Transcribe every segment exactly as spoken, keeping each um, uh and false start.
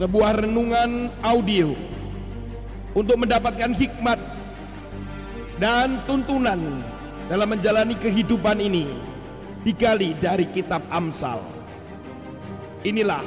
sebuah renungan audio untuk mendapatkan hikmat dan tuntunan dalam menjalani kehidupan ini digali dari kitab Amsal. Inilah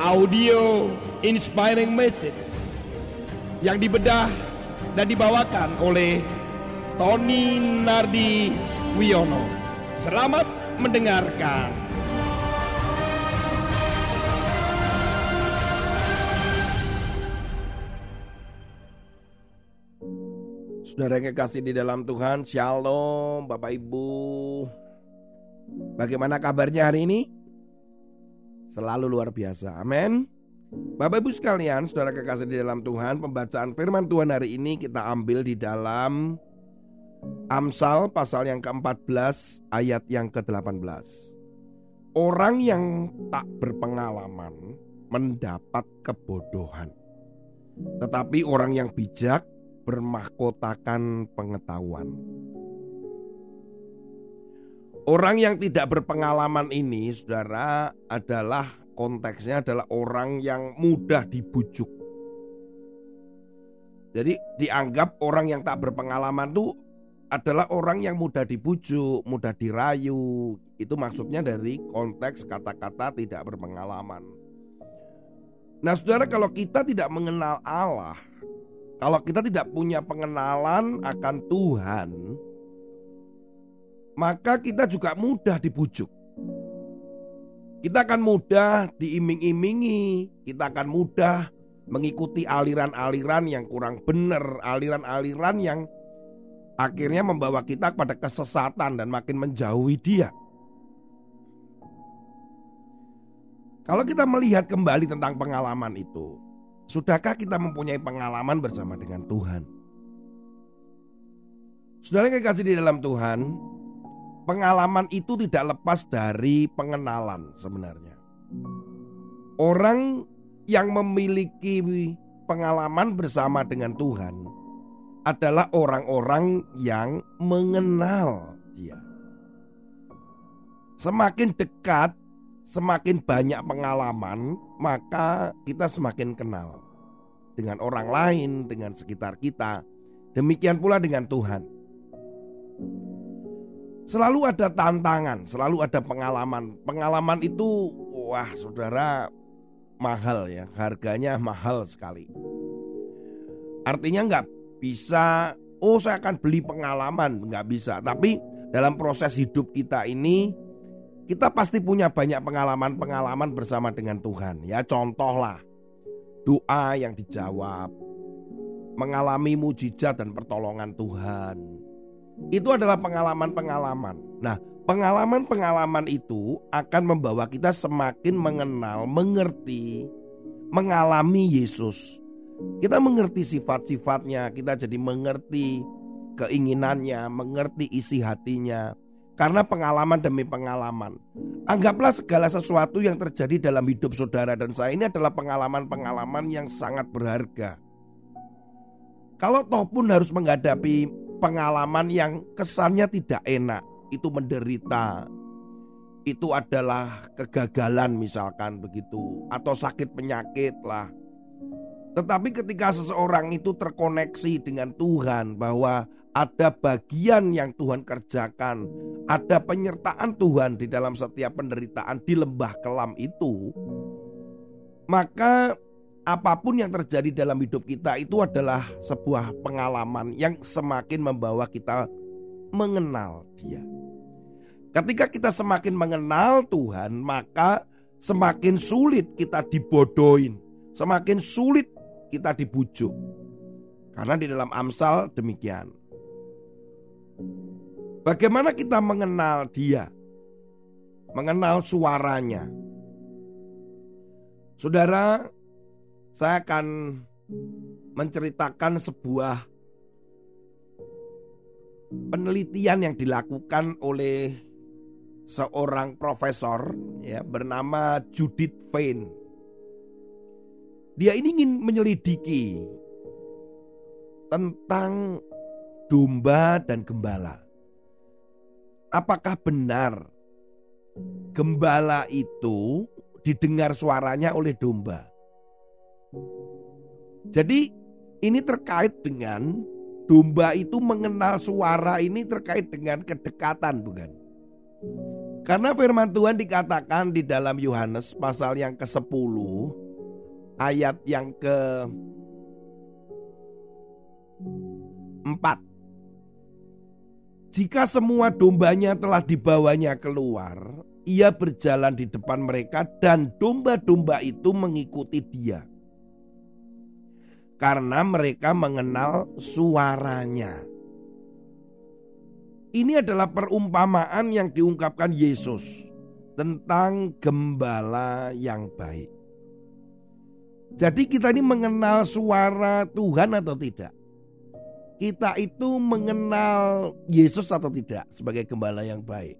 audio inspiring message yang dibedah dan dibawakan oleh Tony Nardi Wiono. Selamat mendengarkan. Saudara yang kekasih di dalam Tuhan, Shalom Bapak Ibu. Bagaimana kabarnya hari ini? Selalu luar biasa, amin. Bapak Ibu sekalian, saudara kekasih di dalam Tuhan, pembacaan firman Tuhan hari ini kita ambil di dalam Amsal pasal yang keempat belas ayat yang kedelapan belas. Orang yang tak berpengalaman mendapat kebodohan, tetapi orang yang bijak bermahkotakan pengetahuan. Orang yang tidak berpengalaman ini, saudara, adalah konteksnya adalah orang yang mudah dibujuk. Jadi dianggap orang yang tak berpengalaman itu adalah orang yang mudah dibujuk, mudah dirayu. Itu maksudnya dari konteks kata-kata tidak berpengalaman. Nah, saudara, kalau kita tidak mengenal Allah, kalau kita tidak punya pengenalan akan Tuhan, maka kita juga mudah dibujuk. Kita akan mudah diiming-imingi, kita akan mudah mengikuti aliran-aliran yang kurang benar, aliran-aliran yang akhirnya membawa kita pada kesesatan dan makin menjauhi Dia. Kalau kita melihat kembali tentang pengalaman itu, sudahkah kita mempunyai pengalaman bersama dengan Tuhan? Saudara yang kekasih di dalam Tuhan, pengalaman itu tidak lepas dari pengenalan sebenarnya. Orang yang memiliki pengalaman bersama dengan Tuhan adalah orang-orang yang mengenal Dia. Semakin dekat, semakin banyak pengalaman, maka kita semakin kenal dengan orang lain, dengan sekitar kita. Demikian pula dengan Tuhan. Selalu ada tantangan, selalu ada pengalaman. Pengalaman itu, wah saudara, mahal ya. Harganya mahal sekali. Artinya nggak bisa, oh saya akan beli pengalaman, nggak bisa. Tapi dalam proses hidup kita ini, kita pasti punya banyak pengalaman-pengalaman bersama dengan Tuhan. Ya contohlah, doa yang dijawab, mengalami mujizat dan pertolongan Tuhan. Itu adalah pengalaman-pengalaman. Nah, pengalaman-pengalaman itu akan membawa kita semakin mengenal, mengerti, mengalami Yesus. Kita mengerti sifat-sifatnya, kita jadi mengerti keinginannya, mengerti isi hatinya. Karena pengalaman demi pengalaman. Anggaplah segala sesuatu yang terjadi dalam hidup saudara dan saya ini adalah pengalaman-pengalaman yang sangat berharga. Kalau toh pun harus menghadapi pengalaman yang kesannya tidak enak, itu menderita, itu adalah kegagalan misalkan begitu, atau sakit penyakit lah. Tetapi ketika seseorang itu terkoneksi dengan Tuhan, bahwa ada bagian yang Tuhan kerjakan, ada penyertaan Tuhan di dalam setiap penderitaan di lembah kelam itu, maka apapun yang terjadi dalam hidup kita itu adalah sebuah pengalaman yang semakin membawa kita mengenal Dia. Ketika kita semakin mengenal Tuhan, maka semakin sulit kita dibodohin, semakin sulit kita dibujuk. Karena di dalam Amsal demikian. Bagaimana kita mengenal Dia, mengenal suaranya. Saudara, saya akan menceritakan sebuah penelitian yang dilakukan oleh seorang profesor ya, bernama Judith Fein. Dia ini ingin menyelidiki tentang domba dan gembala. Apakah benar gembala itu didengar suaranya oleh domba? Jadi ini terkait dengan domba itu mengenal suara, ini terkait dengan kedekatan, bukan? Karena firman Tuhan dikatakan di dalam Yohanes pasal yang kesepuluh ayat yang keempat. Jika semua dombanya telah dibawanya keluar, ia berjalan di depan mereka dan domba-domba itu mengikuti dia, karena mereka mengenal suaranya. Ini adalah perumpamaan yang diungkapkan Yesus tentang gembala yang baik. Jadi kita ini mengenal suara Tuhan atau tidak? Kita itu mengenal Yesus atau tidak sebagai gembala yang baik?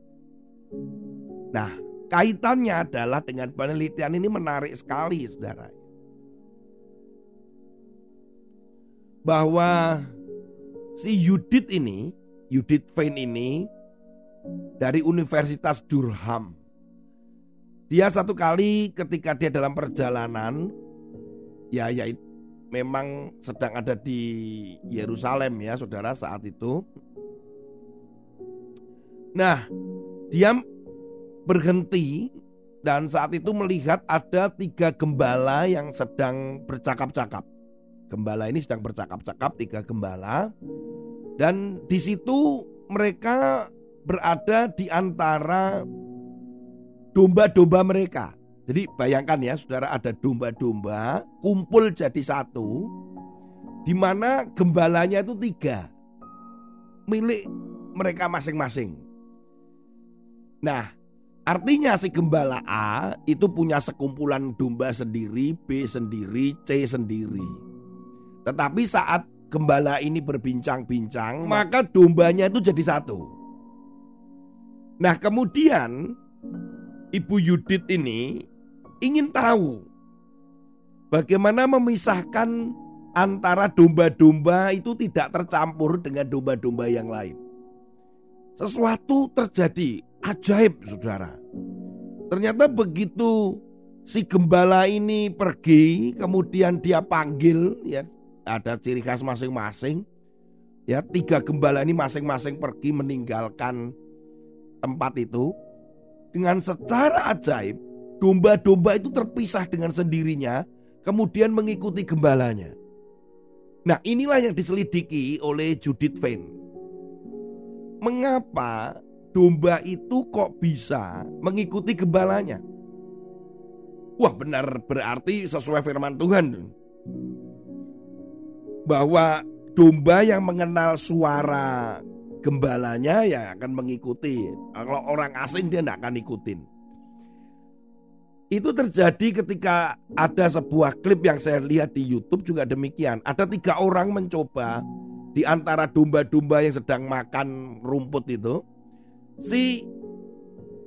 Nah, kaitannya adalah dengan penelitian ini menarik sekali, saudara. Bahwa si Judith ini, Judith Fein ini dari Universitas Durham. Dia satu kali ketika dia dalam perjalanan, ya, ya memang sedang ada di Yerusalem ya saudara saat itu. Nah, dia berhenti dan saat itu melihat ada tiga gembala yang sedang bercakap-cakap. Gembala ini sedang bercakap-cakap, tiga gembala. Dan di situ mereka berada di antara domba-domba mereka. Jadi bayangkan ya saudara, ada domba-domba kumpul jadi satu, di mana gembalanya itu tiga, milik mereka masing-masing. Nah, artinya si gembala A itu punya sekumpulan domba sendiri, B sendiri, C sendiri. Tetapi saat gembala ini berbincang-bincang, maka dombanya itu jadi satu. Nah, kemudian Ibu Judith ini ingin tahu bagaimana memisahkan antara domba-domba itu tidak tercampur dengan domba-domba yang lain. Sesuatu terjadi ajaib, saudara. Ternyata begitu si gembala ini pergi, kemudian dia panggil, ya, ada ciri khas masing-masing. Ya, tiga gembala ini masing-masing pergi meninggalkan tempat itu. Dengan secara ajaib, domba-domba itu terpisah dengan sendirinya, kemudian mengikuti gembalanya. Nah, inilah yang diselidiki oleh Judith Fein. Mengapa domba itu kok bisa mengikuti gembalanya? Wah, benar, berarti sesuai firman Tuhan, bahwa domba yang mengenal suara gembalanya ya akan mengikuti. Kalau orang asing dia tidak akan ikutin. Itu terjadi ketika ada sebuah klip yang saya lihat di YouTube juga demikian. Ada tiga orang mencoba di antara domba-domba yang sedang makan rumput itu. Si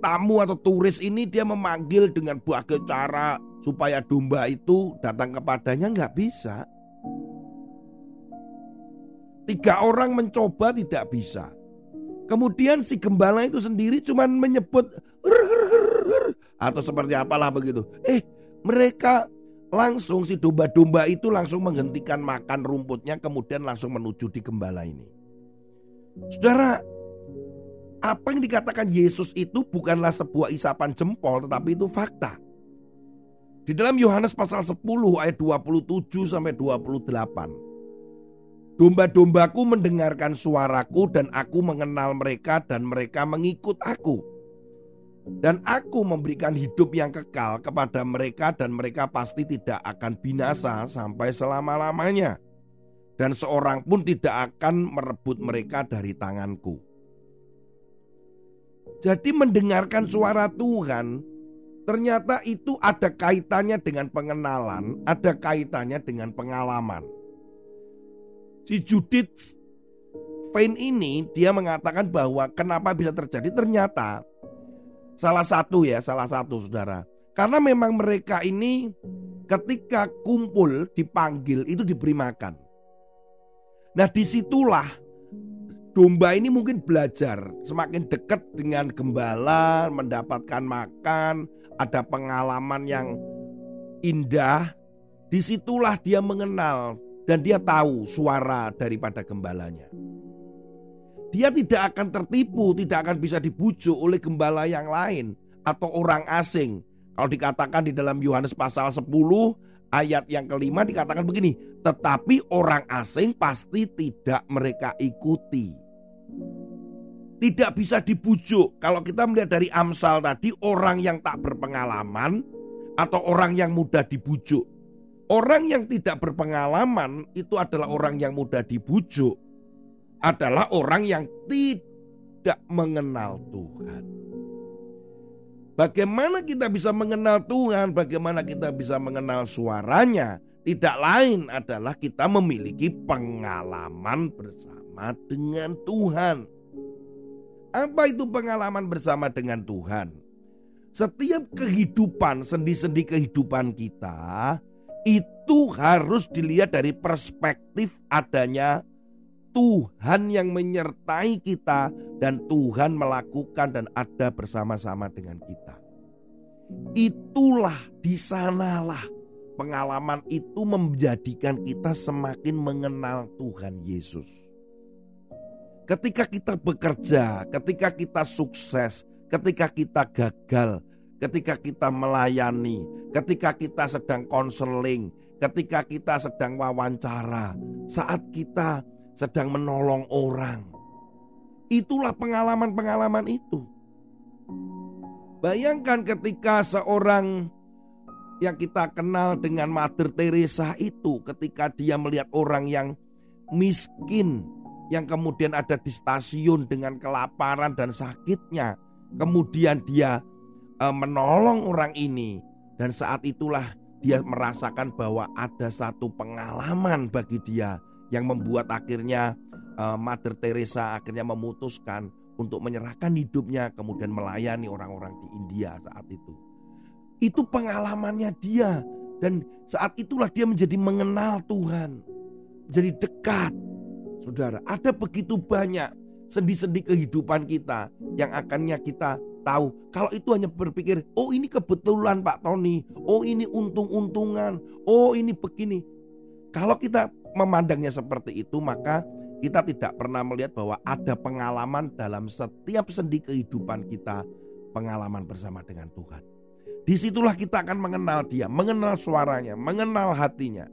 tamu atau turis ini dia memanggil dengan berbagai cara supaya domba itu datang kepadanya, nggak bisa. Tiga orang mencoba tidak bisa. Kemudian si gembala itu sendiri cuman menyebut atau seperti apalah begitu. Eh, mereka langsung, si domba-domba itu langsung menghentikan makan rumputnya, kemudian langsung menuju di gembala ini. Saudara, apa yang dikatakan Yesus itu bukanlah sebuah isapan jempol, tetapi itu fakta. Di dalam Yohanes pasal sepuluh ayat dua puluh tujuh sampai dua puluh delapan. Domba-dombaku mendengarkan suaraku dan aku mengenal mereka dan mereka mengikut aku. Dan aku memberikan hidup yang kekal kepada mereka dan mereka pasti tidak akan binasa sampai selama-lamanya. Dan seorang pun tidak akan merebut mereka dari tanganku. Jadi mendengarkan suara Tuhan ternyata itu ada kaitannya dengan pengenalan, ada kaitannya dengan pengalaman. Si Judith Fein ini dia mengatakan bahwa kenapa bisa terjadi, ternyata salah satu ya, salah satu saudara, karena memang mereka ini ketika kumpul dipanggil itu diberi makan. Nah, disitulah domba ini mungkin belajar, semakin dekat dengan gembala, mendapatkan makan, ada pengalaman yang indah. Disitulah dia mengenal dan dia tahu suara daripada gembalanya. Dia tidak akan tertipu, tidak akan bisa dibujuk oleh gembala yang lain atau orang asing. Kalau dikatakan di dalam Yohanes pasal sepuluh ayat yang kelima dikatakan begini, tetapi orang asing pasti tidak mereka ikuti. Tidak bisa dibujuk. Kalau kita melihat dari Amsal tadi, orang yang tak berpengalaman atau orang yang mudah dibujuk. Orang yang tidak berpengalaman itu adalah orang yang mudah dibujuk, adalah orang yang tidak mengenal Tuhan. Bagaimana kita bisa mengenal Tuhan? Bagaimana kita bisa mengenal suaranya? Tidak lain adalah kita memiliki pengalaman bersama dengan Tuhan. Apa itu pengalaman bersama dengan Tuhan? Setiap kehidupan, sendi-sendi kehidupan kita itu harus dilihat dari perspektif adanya Tuhan yang menyertai kita dan Tuhan melakukan dan ada bersama-sama dengan kita. Itulah, disanalah pengalaman itu menjadikan kita semakin mengenal Tuhan Yesus. Ketika kita bekerja, ketika kita sukses, ketika kita gagal, ketika kita melayani, ketika kita sedang konseling, ketika kita sedang wawancara, saat kita sedang menolong orang, itulah pengalaman-pengalaman itu. Bayangkan ketika seorang yang kita kenal dengan Mother Teresa itu, ketika dia melihat orang yang miskin, yang kemudian ada di stasiun dengan kelaparan dan sakitnya, kemudian dia e, menolong orang ini. Dan saat itulah dia merasakan bahwa ada satu pengalaman bagi dia yang membuat akhirnya e, Mother Teresa akhirnya memutuskan untuk menyerahkan hidupnya, kemudian melayani orang-orang di India saat itu. Itu pengalamannya dia. Dan saat itulah dia menjadi mengenal Tuhan, menjadi dekat. Saudara, ada begitu banyak sendi-sendi kehidupan kita yang akannya kita tahu. Kalau itu hanya berpikir, oh ini kebetulan Pak Tony, oh ini untung-untungan, oh ini begini. Kalau kita memandangnya seperti itu, maka kita tidak pernah melihat bahwa ada pengalaman dalam setiap sendi kehidupan kita, pengalaman bersama dengan Tuhan. Disitulah kita akan mengenal dia, mengenal suaranya, mengenal hatinya.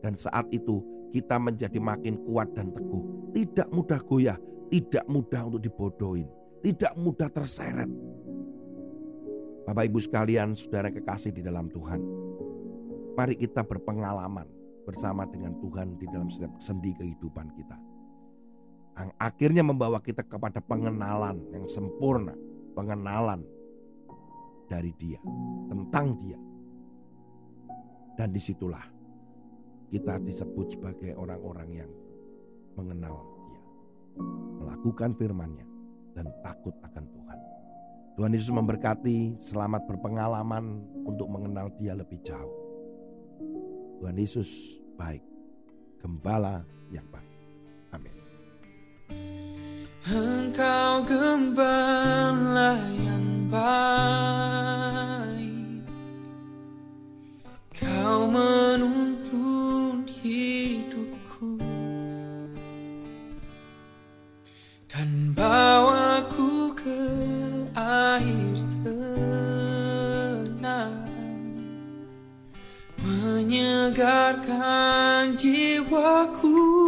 Dan saat itu kita menjadi makin kuat dan teguh, tidak mudah goyah, tidak mudah untuk dibodohin, tidak mudah terseret. Bapak Ibu sekalian, saudara kekasih di dalam Tuhan, mari kita berpengalaman bersama dengan Tuhan di dalam setiap sendi kehidupan kita, yang akhirnya membawa kita kepada pengenalan yang sempurna, pengenalan dari dia, tentang dia. Dan disitulah kita disebut sebagai orang-orang yang mengenal, melakukan firman-Nya dan takut akan Tuhan. Tuhan Yesus memberkati. Selamat berpengalaman untuk mengenal Dia lebih jauh. Tuhan Yesus baik, gembala yang baik. Amin. Engkau gembala yang baik, Kau menuntun hidupku dan bawaku ke air tenang, menyegarkan jiwaku.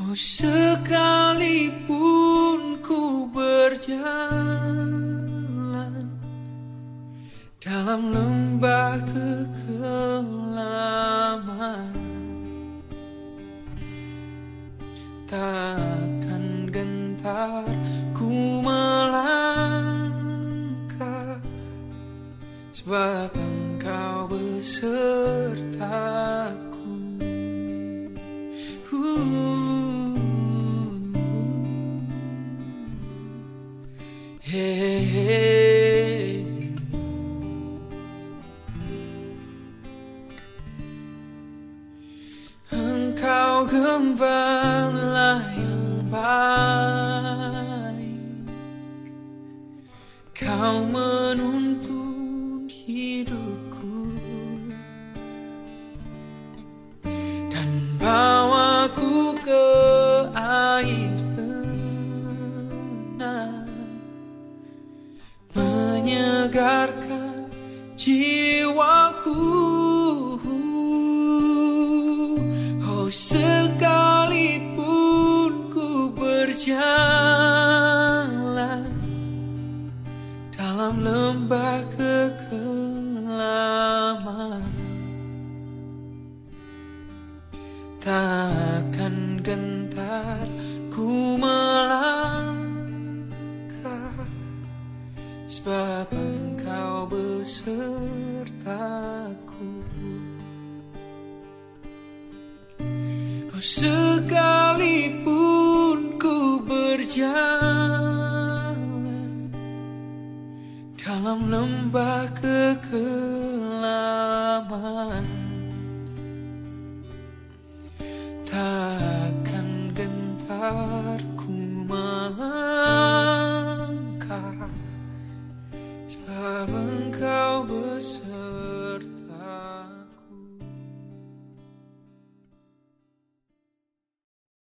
Oh, sekalipun ku berjalan dalam lembah kekelaman, takkan gentar ku melangkah, sebab Engkau besertaku. uh, hey, hey. Engkau gembala baik, Kau menuntun hidup. menyegarkan jiwaku. Oh, sekalipun ku berjalan dalam lembah kekelaman, takkan gentar ku melangkah, sebab Engkau besertaku. Oh, sekalipun ku berjalan dalam lembah kekelaman, takkan gentar ku malah